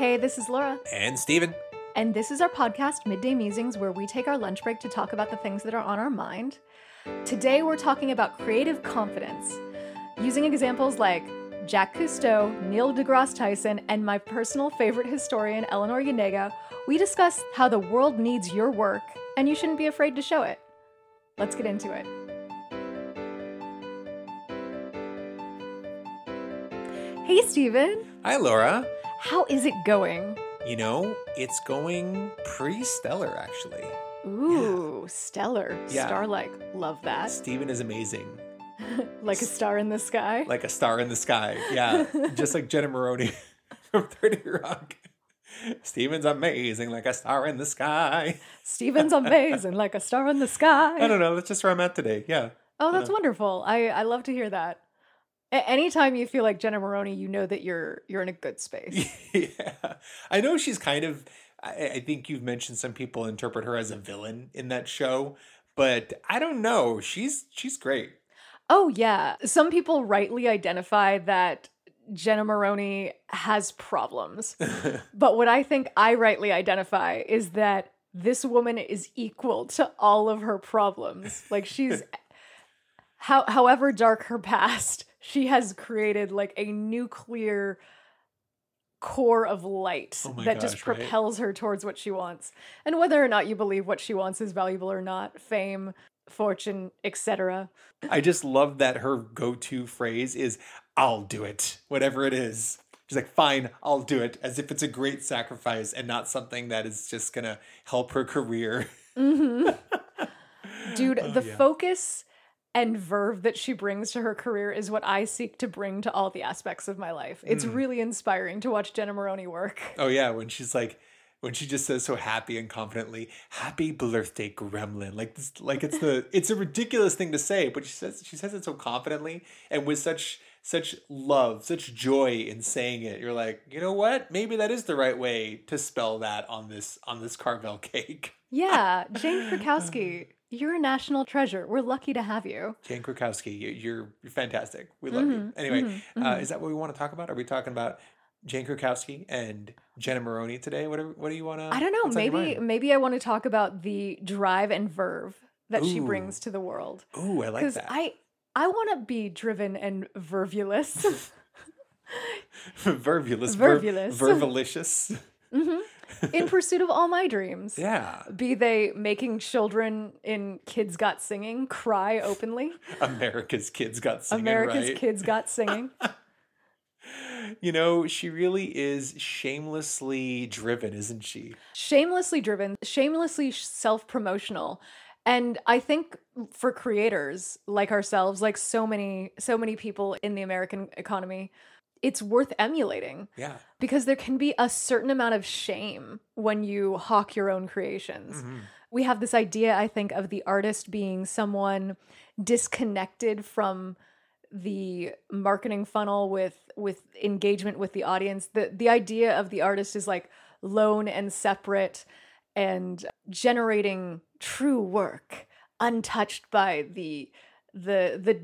Hey, this is Laura. And Steven. And this is our podcast, Midday Musings, where we take our lunch break to talk about the things that are on our mind. Today, we're talking about creative confidence, using examples like Jacques Cousteau, Neil deGrasse Tyson, and my personal favorite historian, Eleanor Janega. We discuss how the world needs your work, and you shouldn't be afraid to show it. Let's get into it. Hey, Steven. Hi, Laura. How is it going? You know, it's going pretty stellar, actually. Ooh, yeah. Stellar. Yeah. Star-like. Love that. Steven is amazing. Like a star in the sky? Like a star in the sky, yeah. Just like Jenna Maroney from 30 Rock. Steven's amazing like a star in the sky. Steven's amazing like a star in the sky. I don't know. That's just where I'm at today, yeah. Oh, that's wonderful. I love to hear that. Anytime you feel like Jenna Maroney, you know that you're in a good space. Yeah. I know she's kind of... I think you've mentioned some people interpret her as a villain in that show, but I don't know. She's great. Oh, yeah. Some people rightly identify that Jenna Maroney has problems. But what I think I rightly identify is that this woman is equal to all of her problems. Like she's, however dark her past, she has created like a nuclear core of light just propels her towards what she wants. And whether or not you believe what she wants is valuable or not, fame, fortune, etc. I just love that her go-to phrase is, I'll do it, whatever it is. She's like, fine, I'll do it, as if it's a great sacrifice and not something that is just going to help her career. Mm-hmm. Dude, focus and verve that she brings to her career is what I seek to bring to all the aspects of my life. It's really inspiring to watch Jenna Maroney work. Oh yeah, when she just says so happy and confidently, happy birthday, gremlin. Like it's a ridiculous thing to say, but she says it so confidently and with such love, such joy in saying it. You're like, you know what? Maybe that is the right way to spell that on this Carvel cake. Yeah, Jane Krakowski. You're a national treasure. We're lucky to have you. Jane Krakowski, you're fantastic. We love you. Anyway, is that what we want to talk about? Are we talking about Jane Krakowski and Jenna Maroney today? What do you want to... I don't know. Maybe I want to talk about the drive and verve that she brings to the world. Ooh, I like that. Because I want to be driven and vervulous. Vervulous. Vervilicious. In pursuit of all my dreams. Yeah. Be they making children in Kids Got Singing cry openly. America's Kids Got Singing. You know, she really is shamelessly driven, isn't she? Shamelessly driven, shamelessly self-promotional. And I think for creators like ourselves, like so many people in the American economy, it's worth emulating. Yeah. Because there can be a certain amount of shame when you hawk your own creations. Mm-hmm. We have this idea, I think, of the artist being someone disconnected from the marketing funnel with engagement with the audience. The idea of the artist is like lone and separate and generating true work untouched by the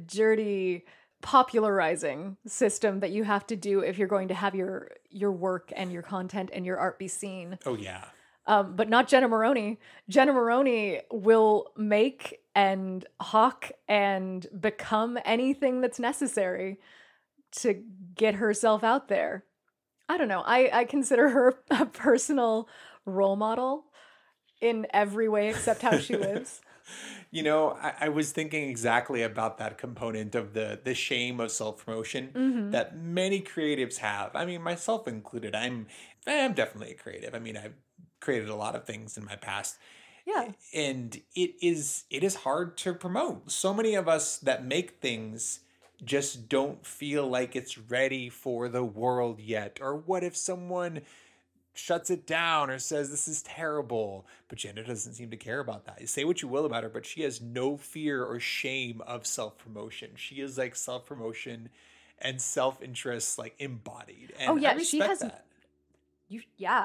dirty popularizing system that you have to do if you're going to have your work and your content and your art be seen. Oh yeah. But not Jenna Maroney. Jenna Maroney will make and hawk and become anything that's necessary to get herself out there. I don't know. I consider her a personal role model in every way except how she lives. You know, I was thinking exactly about that component of the shame of self-promotion that many creatives have. I mean, myself included, I'm definitely a creative. I mean, I've created a lot of things in my past. Yeah. And it is hard to promote. So many of us that make things just don't feel like it's ready for the world yet. Or what if someone shuts it down or says this is terrible? But Jenna doesn't seem to care about that. You say what you will about her, but she has no fear or shame of self-promotion. She is like self-promotion and self-interest like embodied. And oh yeah, I respect she has that.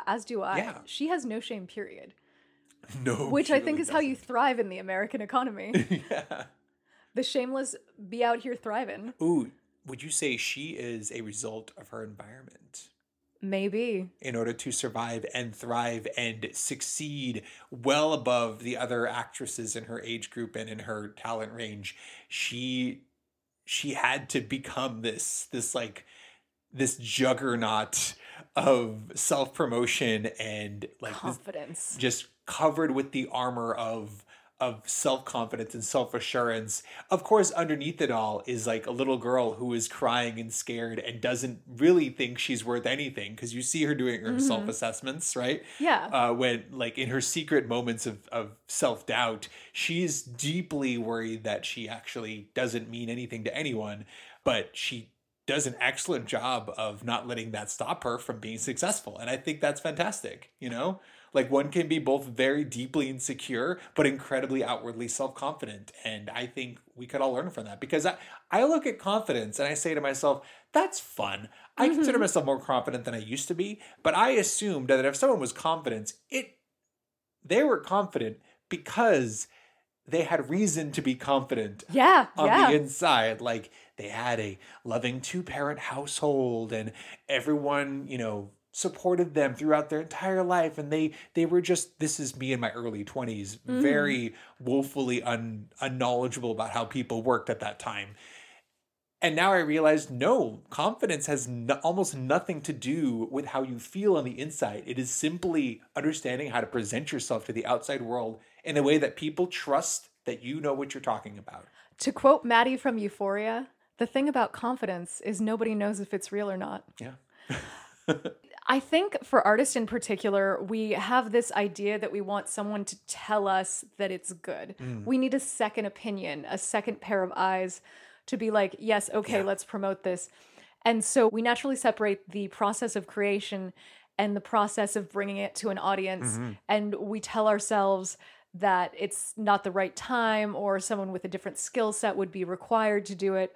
As do I. Yeah. She has no shame, period. No. Which I think really is doesn't. How you thrive in the American economy. Yeah. The shameless be out here thriving. Ooh, would you say she is a result of her environment? Maybe. In order to survive and thrive and succeed well above the other actresses in her age group and in her talent range, she had to become this juggernaut of self-promotion and confidence, just covered with the armor of self-confidence and self-assurance. Of course, underneath it all is a little girl who is crying and scared and doesn't really think she's worth anything, because you see her doing her self-assessments, right? Yeah. When in her secret moments of self-doubt, she's deeply worried that she actually doesn't mean anything to anyone, but she does an excellent job of not letting that stop her from being successful. And I think that's fantastic, you know? One can be both very deeply insecure, but incredibly outwardly self-confident. And I think we could all learn from that, because I look at confidence and I say to myself, that's fun. I consider myself more confident than I used to be, but I assumed that if someone was confident, they were confident because they had reason to be confident on the inside. They had a loving two-parent household and everyone, supported them throughout their entire life, and they were just, this is me in my early 20s, very woefully unknowledgeable about how people worked at that time. And now I realized, no, confidence has almost nothing to do with how you feel on the inside. It is simply understanding how to present yourself to the outside world in a way that people trust that you know what you're talking about. To quote Maddie from Euphoria, the thing about confidence is nobody knows if it's real or not. Yeah. I think for artists in particular, we have this idea that we want someone to tell us that it's good. We need a second opinion, a second pair of eyes to be like, yes, okay, let's promote this. And so we naturally separate the process of creation and the process of bringing it to an audience. And we tell ourselves that it's not the right time or someone with a different skill set would be required to do it.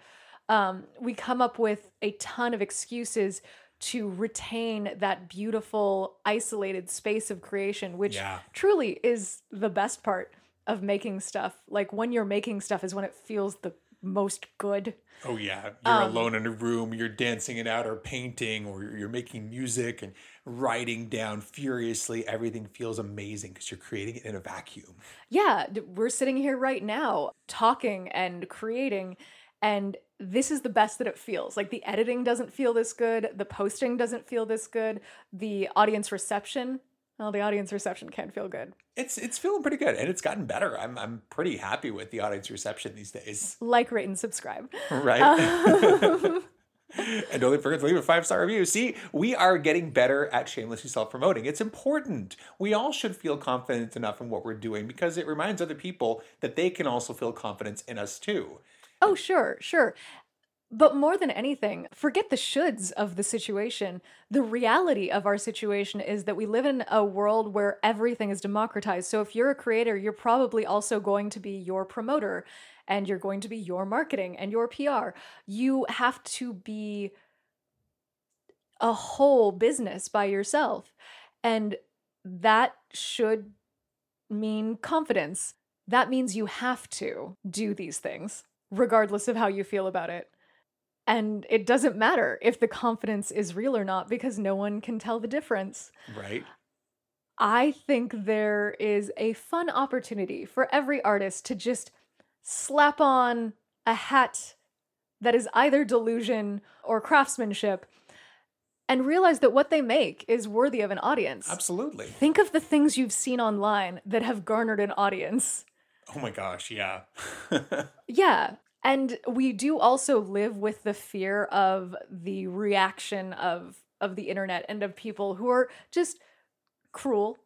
We come up with a ton of excuses to retain that beautiful, isolated space of creation, which truly is the best part of making stuff. When you're making stuff is when it feels the most good. Oh, yeah. You're alone in a room, you're dancing it out or painting, or you're making music and writing down furiously. Everything feels amazing because you're creating it in a vacuum. Yeah. We're sitting here right now talking and creating, and this is the best that it feels. The editing doesn't feel this good. The posting doesn't feel this good. The audience reception, the audience reception can feel good. It's feeling pretty good, and it's gotten better. I'm pretty happy with the audience reception these days. Rate, and subscribe. Right. And don't forget to leave a 5-star review. See, we are getting better at shamelessly self-promoting. It's important. We all should feel confident enough in what we're doing, because it reminds other people that they can also feel confidence in us too. Oh, sure. But more than anything, forget the shoulds of the situation. The reality of our situation is that we live in a world where everything is democratized. So if you're a creator, you're probably also going to be your promoter, and you're going to be your marketing and your PR. You have to be a whole business by yourself. And that should mean confidence. That means you have to do these things, regardless of how you feel about it. And it doesn't matter if the confidence is real or not, because no one can tell the difference. Right. I think there is a fun opportunity for every artist to just slap on a hat that is either delusion or craftsmanship and realize that what they make is worthy of an audience. Absolutely. Think of the things you've seen online that have garnered an audience. Oh my gosh, yeah. Yeah, and we do also live with the fear of the reaction of the internet and of people who are just cruel.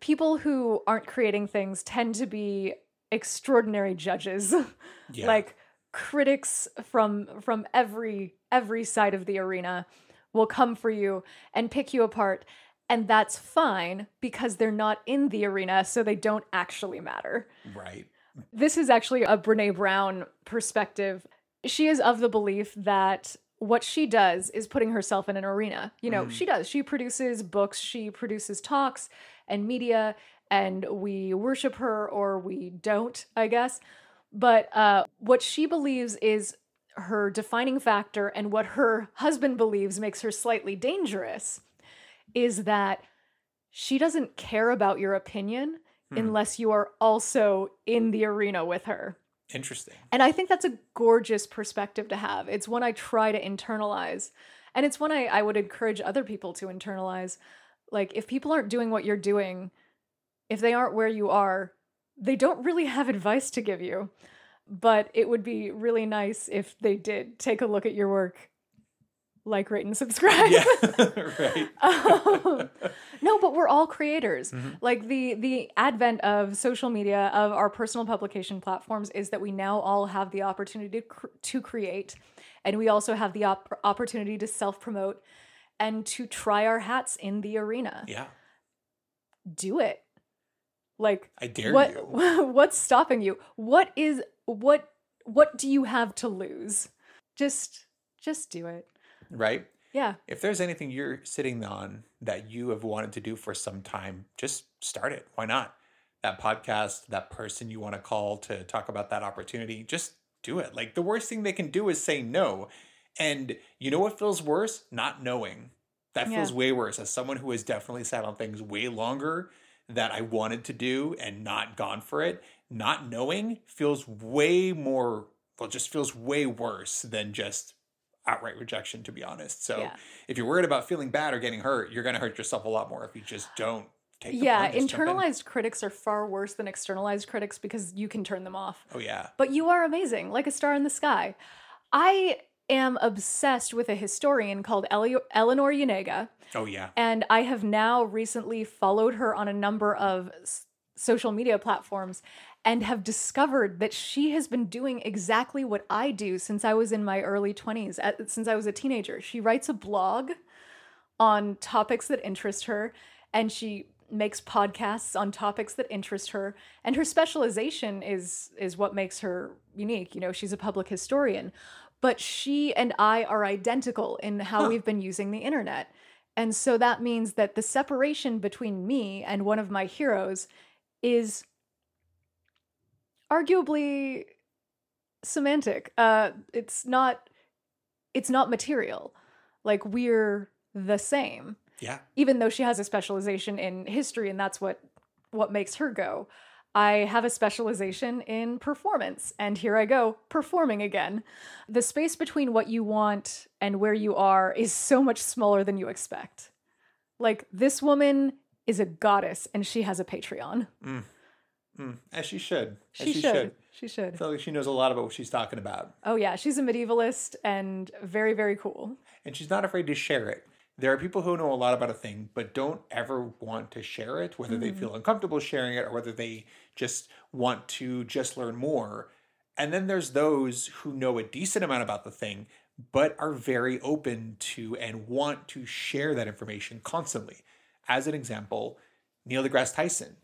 People who aren't creating things tend to be extraordinary judges. Yeah. Critics from every side of the arena will come for you and pick you apart. And that's fine, because they're not in the arena, so they don't actually matter. Right. This is actually a Brené Brown perspective. She is of the belief that what she does is putting herself in an arena. She does. She produces books, she produces talks and media, and we worship her or we don't, I guess. But what she believes is her defining factor and what her husband believes makes her slightly dangerous is that she doesn't care about your opinion unless you are also in the arena with her. Interesting. And I think that's a gorgeous perspective to have. It's one I try to internalize. And it's one I would encourage other people to internalize. Like, if people aren't doing what you're doing, if they aren't where you are, they don't really have advice to give you. But it would be really nice if they did take a look at your work, like, rate, and subscribe. Yeah, right. No, but we're all creators. Mm-hmm. Like, the advent of social media, of our personal publication platforms, is that we now all have the opportunity to create. And we also have the opportunity to self-promote and to try our hats in the arena. Yeah. Do it. Like, I dare you. What's stopping you? What do you have to lose? Just do it. Right? Yeah. If there's anything you're sitting on that you have wanted to do for some time, just start it. Why not? That podcast, that person you want to call to talk about that opportunity, just do it. Like, the worst thing they can do is say no. And you know what feels worse? Not knowing. That feels way worse. As someone who has definitely sat on things way longer that I wanted to do and not gone for it, not knowing feels way more, well, just feels way worse than just outright rejection, to be honest. So if you're worried about feeling bad or getting hurt, you're going to hurt yourself a lot more if you just don't take the plunge. Yeah, internalized critics are far worse than externalized critics because you can turn them off. Oh, yeah. But you are amazing, like a star in the sky. I am obsessed with a historian called Eleanor Janega. Oh, yeah. And I have now recently followed her on a number of social media platforms and have discovered that she has been doing exactly what I do since I was in my early 20s, since I was a teenager. She writes a blog on topics that interest her, and she makes podcasts on topics that interest her. And her specialization is what makes her unique. You know, she's a public historian. But she and I are identical in how we've been using the internet. And so that means that the separation between me and one of my heroes is arguably semantic. It's not material. Like, we're the same. Yeah. Even though she has a specialization in history, and that's what makes her go. I have a specialization in performance, and here I go, performing again. The space between what you want and where you are is so much smaller than you expect. Like, this woman is a goddess, and she has a Patreon. As she should. She should. I feel like she knows a lot about what she's talking about. Oh, yeah. She's a medievalist and very, very cool. And she's not afraid to share it. There are people who know a lot about a thing, but don't ever want to share it, whether they feel uncomfortable sharing it or whether they just want to just learn more. And then there's those who know a decent amount about the thing, but are very open to and want to share that information constantly. As an example, Neil deGrasse Tyson.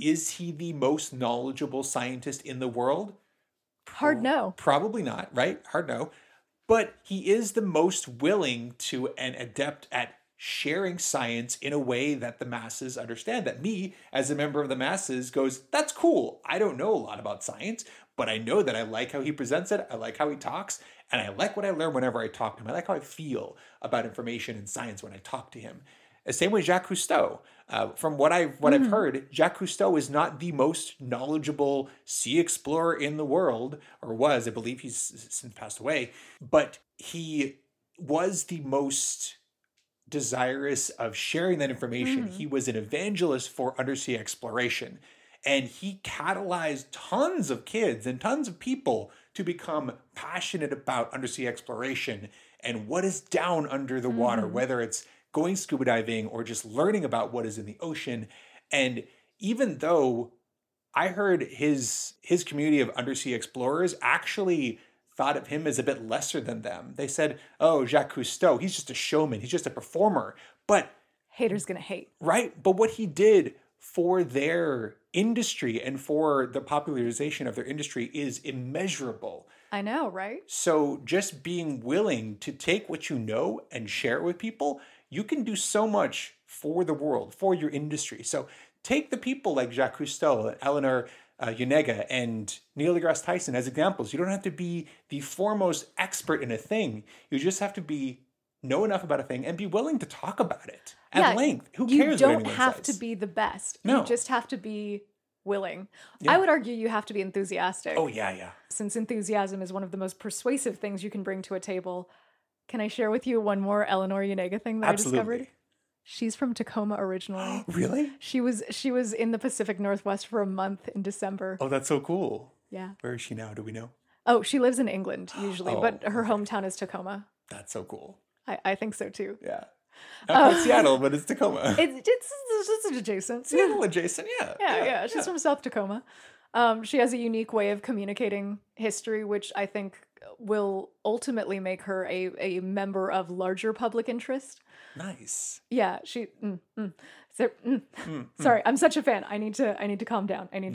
Is he the most knowledgeable scientist in the world? Hard no. Probably not, right? Hard no. But he is the most willing to and adept at sharing science in a way that the masses understand. That me, as a member of the masses, goes, that's cool. I don't know a lot about science, but I know that I like how he presents it. I like how he talks. And I like what I learn whenever I talk to him. I like how I feel about information and science when I talk to him. The same way Jacques Cousteau. From what I've heard, Jacques Cousteau is not the most knowledgeable sea explorer in the world, or was. I believe he's since passed away. But he was the most desirous of sharing that information. He was an evangelist for undersea exploration. And he catalyzed tons of kids and tons of people to become passionate about undersea exploration and what is down under the water, whether it's going scuba diving or just learning about what is in the ocean. And even though I heard his community of undersea explorers actually thought of him as a bit lesser than them. They said, oh, Jacques Cousteau, he's just a showman. He's just a performer. But haters gonna hate. Right? But what he did for their industry and for the popularization of their industry is immeasurable. I know, right? So just being willing to take what you know and share it with people, you can do so much for the world, for your industry. So take the people like Jacques Cousteau, Eleanor Janega and Neil deGrasse Tyson as examples. You don't have to be the foremost expert in a thing. You just have to know enough about a thing and be willing to talk about it at length. Who cares what anyone says? You don't have to be the best. No. You just have to be willing. Yeah. I would argue you have to be enthusiastic. Oh, yeah, yeah. Since enthusiasm is one of the most persuasive things you can bring to a table. Can I share with you one more Eleanor Janega thing that I discovered? She's from Tacoma originally. Really? She was in the Pacific Northwest for a month in December. Oh, that's so cool. Yeah. Where is she now? Do we know? Oh, she lives in England usually, but her hometown is Tacoma. That's so cool. I think so too. Yeah. Not Seattle, but it's Tacoma. It's adjacent. Seattle adjacent, yeah. Yeah. She's from South Tacoma. She has a unique way of communicating history, which I think will ultimately make her a member of larger public interest. Nice. Yeah, she. Sorry, I'm such a fan. I need to calm down. No,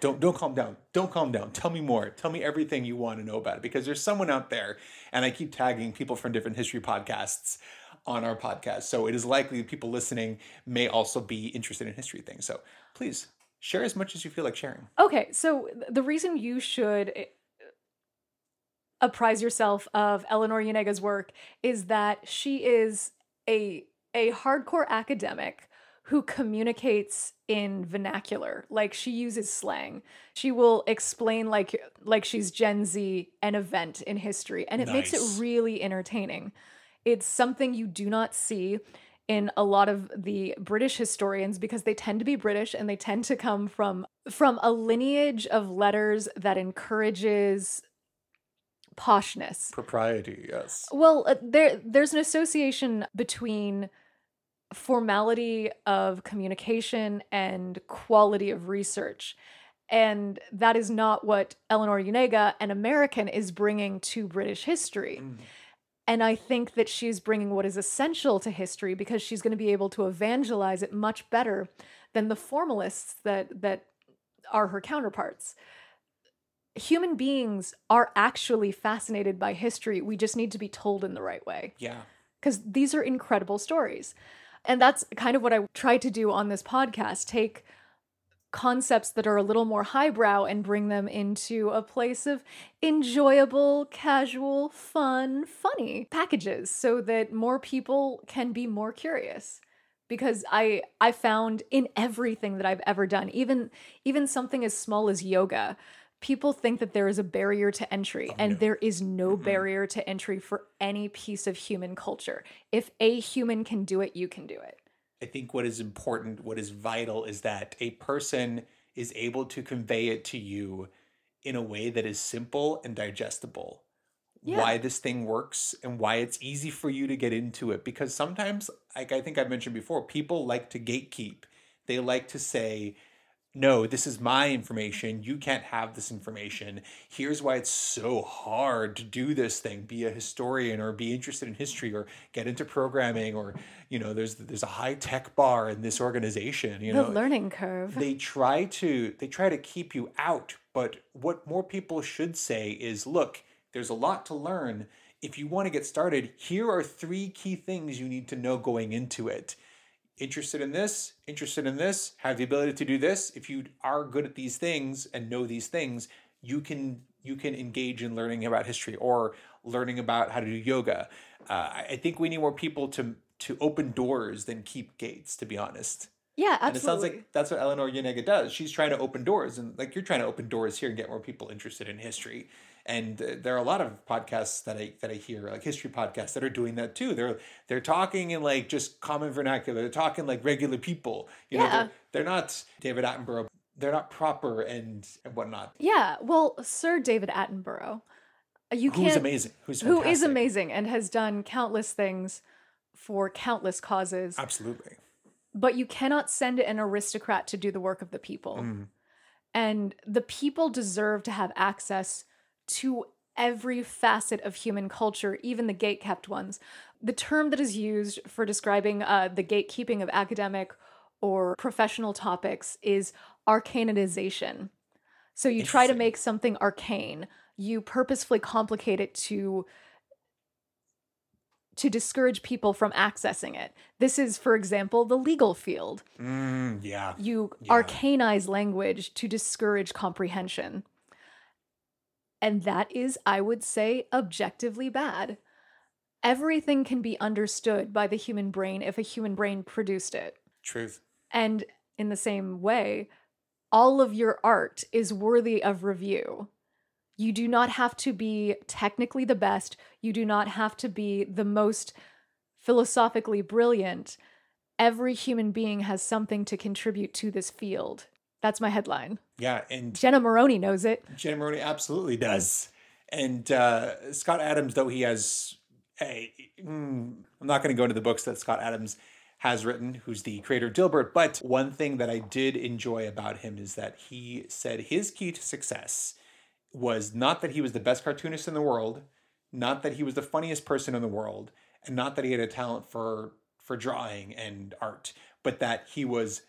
don't calm down. Don't calm down. Tell me more. Tell me everything you want to know about it, because there's someone out there, and I keep tagging people from different history podcasts on our podcast. So it is likely that people listening may also be interested in history things. So please share as much as you feel like sharing. Okay, so the reason you should apprise yourself of Eleanor Janega's work is that she is a hardcore academic who communicates in vernacular. Like, she uses slang. She will explain like she's Gen Z an event in history, and it makes it really entertaining. It's something you do not see in a lot of the British historians, because they tend to be British and they tend to come from a lineage of letters that encourages poshness. Propriety, yes. Well, there's an association between formality of communication and quality of research. And that is not what Eleanor Janega, an American, is bringing to British history. Mm. And I think that she's bringing what is essential to history, because she's going to be able to evangelize it much better than the formalists that are her counterparts. Human beings are actually fascinated by history. We just need to be told in the right way. Yeah. Because these are incredible stories. And that's kind of what I try to do on this podcast. Take concepts that are a little more highbrow and bring them into a place of enjoyable, casual, fun, funny packages, so that more people can be more curious. Because I found in everything that I've ever done, even something as small as yoga, people think that there is a barrier to entry, and there is no barrier to entry for any piece of human culture. If a human can do it, you can do it. I think what is important, what is vital, is that a person is able to convey it to you in a way that is simple and digestible. Yeah. Why this thing works and why it's easy for you to get into it. Because sometimes, like I think I've mentioned before, people like to gatekeep. They like to say, no, this is my information. You can't have this information. Here's why it's so hard to do this thing. Be a historian, or be interested in history, or get into programming, or, you know, there's a high-tech bar in this organization, you know. The learning curve. They try to keep you out, but what more people should say is, look, there's a lot to learn. If you want to get started, here are 3 key things you need to know going into it. Interested in this, have the ability to do this. If you are good at these things and know these things, you can engage in learning about history or learning about how to do yoga. I think we need more people to open doors than keep gates, to be honest. Yeah, absolutely. And it sounds like that's what Eleanor Janega does. She's trying to open doors, and like you're trying to open doors here and get more people interested in history. And there are a lot of podcasts that I hear, like history podcasts, that are doing that too. They're talking in like just common vernacular. They're talking like regular people. You know, they're not David Attenborough. They're not proper and whatnot. Yeah. Well, Sir David Attenborough, who is amazing and has done countless things for countless causes. Absolutely. But you cannot send an aristocrat to do the work of the people, and the people deserve to have access to every facet of human culture, even the gatekept ones. The term that is used for describing the gatekeeping of academic or professional topics is arcanization. So you try to make something arcane. You purposefully complicate it to to discourage people from accessing it. This is, for example, the legal field. You arcanize language to discourage comprehension. And that is, I would say, objectively bad. Everything can be understood by the human brain if a human brain produced it. Truth. And in the same way, all of your art is worthy of review. You do not have to be technically the best. You do not have to be the most philosophically brilliant. Every human being has something to contribute to this field. That's my headline. Yeah, and Jenna Maroney knows it. Jenna Maroney absolutely does. And Scott Adams, though he has I'm not going to go into the books that Scott Adams has written, who's the creator of Dilbert, but one thing that I did enjoy about him is that he said his key to success was not that he was the best cartoonist in the world, not that he was the funniest person in the world, and not that he had a talent for drawing and art, but that he was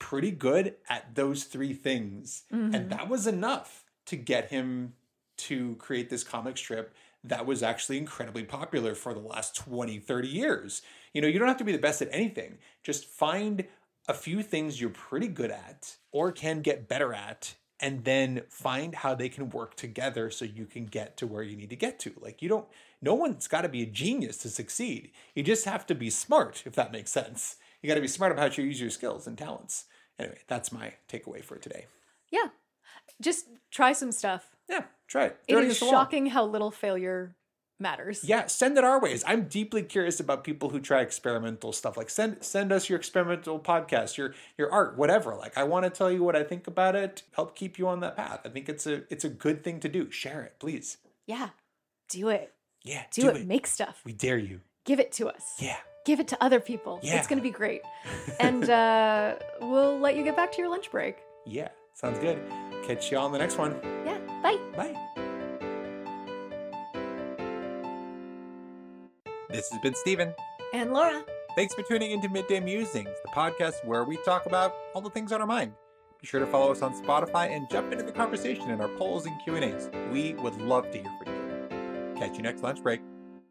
pretty good at those three things. Mm-hmm. And that was enough to get him to create this comic strip that was actually incredibly popular for the last 20, 30 years. You know, you don't have to be the best at anything. Just find a few things you're pretty good at or can get better at, and then find how they can work together so you can get to where you need to get to. Like, you don't, no one's got to be a genius to succeed. You just have to be smart, if that makes sense. You got to be smart about how you use your skills and talents. Anyway, that's my takeaway for today. Yeah. Just try some stuff. Yeah, try it. It is shocking how little failure matters. Yeah, send it our ways. I'm deeply curious about people who try experimental stuff. Like send us your experimental podcast, your art, whatever. Like, I want to tell you what I think about it. Help keep you on that path. I think it's a good thing to do. Share it, please. Yeah. Do it. Yeah. Do it. Make stuff. We dare you. Give it to us. Yeah. Give it to other people. Yeah. It's going to be great. And we'll let you get back to your lunch break. Yeah. Sounds good. Catch you all in the next one. Yeah. Bye. Bye. This has been Steven. And Laura. Thanks for tuning into Midday Musings, the podcast where we talk about all the things on our mind. Be sure to follow us on Spotify and jump into the conversation in our polls and Q&As. We would love to hear from you. Catch you next lunch break.